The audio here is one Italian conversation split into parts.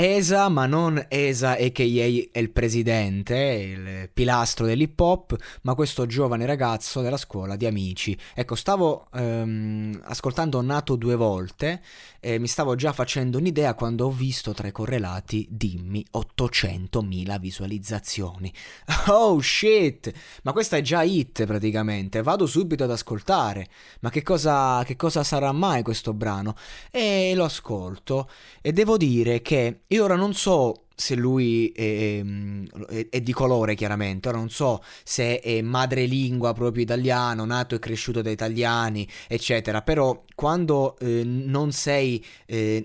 Esa, ma non Esa a.k.a. è il presidente, il pilastro dell'hip hop, ma questo giovane ragazzo della scuola di amici. Ecco, stavo ascoltando Nato due volte e mi stavo già facendo un'idea quando ho visto tra i correlati, dimmi, 800.000 visualizzazioni. Oh shit! Ma questa è già hit praticamente, vado subito ad ascoltare. Ma che cosa sarà mai questo brano? E lo ascolto e devo dire che io ora non so se lui è di colore, chiaramente, ora non so se è madrelingua proprio italiano, nato e cresciuto da italiani, eccetera, però quando non sei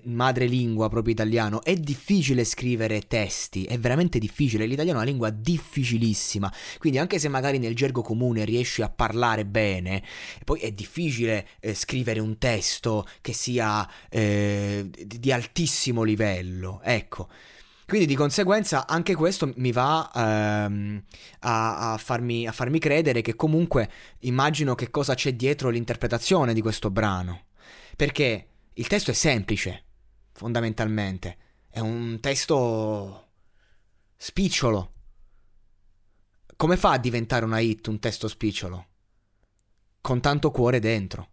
madrelingua proprio italiano è difficile scrivere testi, è veramente difficile, l'italiano è una lingua difficilissima, quindi anche se magari nel gergo comune riesci a parlare bene, poi è difficile scrivere un testo che sia di altissimo livello, ecco. Quindi di conseguenza anche questo mi va a farmi credere che comunque immagino che cosa c'è dietro l'interpretazione di questo brano, perché il testo è semplice, fondamentalmente, è un testo spicciolo. Come fa a diventare una hit un testo spicciolo? Con tanto cuore dentro.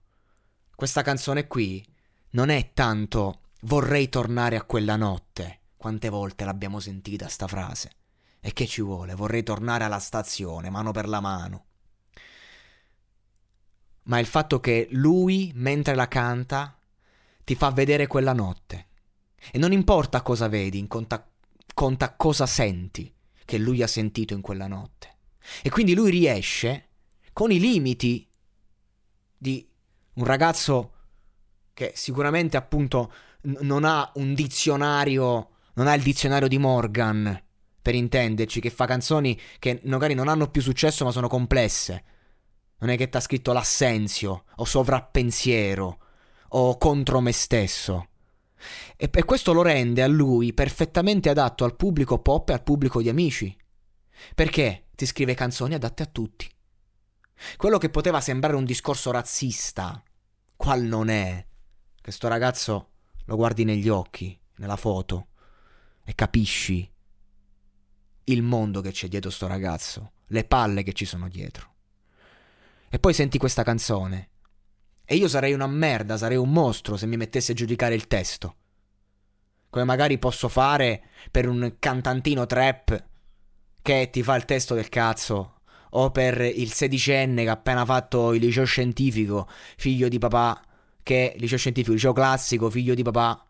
Questa canzone qui non è tanto vorrei tornare a quella notte. Quante volte l'abbiamo sentita sta frase? E che ci vuole? Vorrei tornare alla stazione, mano per la mano. Ma il fatto che lui, mentre la canta, ti fa vedere quella notte. E non importa cosa vedi, conta cosa senti che lui ha sentito in quella notte. E quindi lui riesce, con i limiti di un ragazzo che sicuramente appunto non ha un dizionario... Non ha il dizionario di Morgan, per intenderci, che fa canzoni che magari non hanno più successo ma sono complesse. Non è che t'ha scritto l'assenzio, o sovrappensiero, o contro me stesso. E per questo lo rende a lui perfettamente adatto al pubblico pop e al pubblico di amici. Perché ti scrive canzoni adatte a tutti. Quello che poteva sembrare un discorso razzista, qual non è? Che sto ragazzo lo guardi negli occhi, nella foto. E capisci il mondo che c'è dietro sto ragazzo, le palle che ci sono dietro. E poi senti questa canzone. E io sarei una merda, sarei un mostro se mi mettessi a giudicare il testo. Come magari posso fare per un cantantino trap che ti fa il testo del cazzo, o per il sedicenne che ha appena fatto il liceo scientifico, figlio di papà, che liceo scientifico, liceo classico, figlio di papà,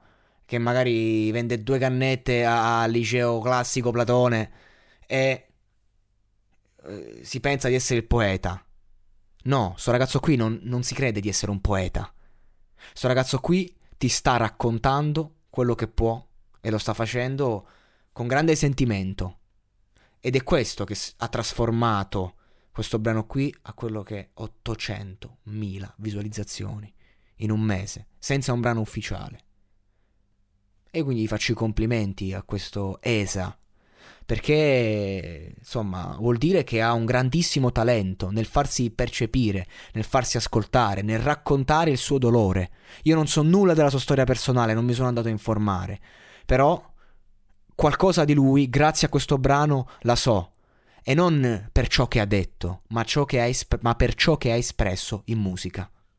che magari vende due cannette al liceo classico Platone e si pensa di essere il poeta. No, sto ragazzo qui non si crede di essere un poeta. Sto ragazzo qui ti sta raccontando quello che può e lo sta facendo con grande sentimento. Ed è questo che ha trasformato questo brano qui a quello che è 800.000 visualizzazioni in un mese, senza un brano ufficiale. E quindi faccio i complimenti a questo Esa, perché insomma vuol dire che ha un grandissimo talento nel farsi percepire, nel farsi ascoltare, nel raccontare il suo dolore. Io non so nulla della sua storia personale, non mi sono andato a informare, però qualcosa di lui grazie a questo brano la so, e non per ciò che ha detto, ma per ciò che ha espresso in musica.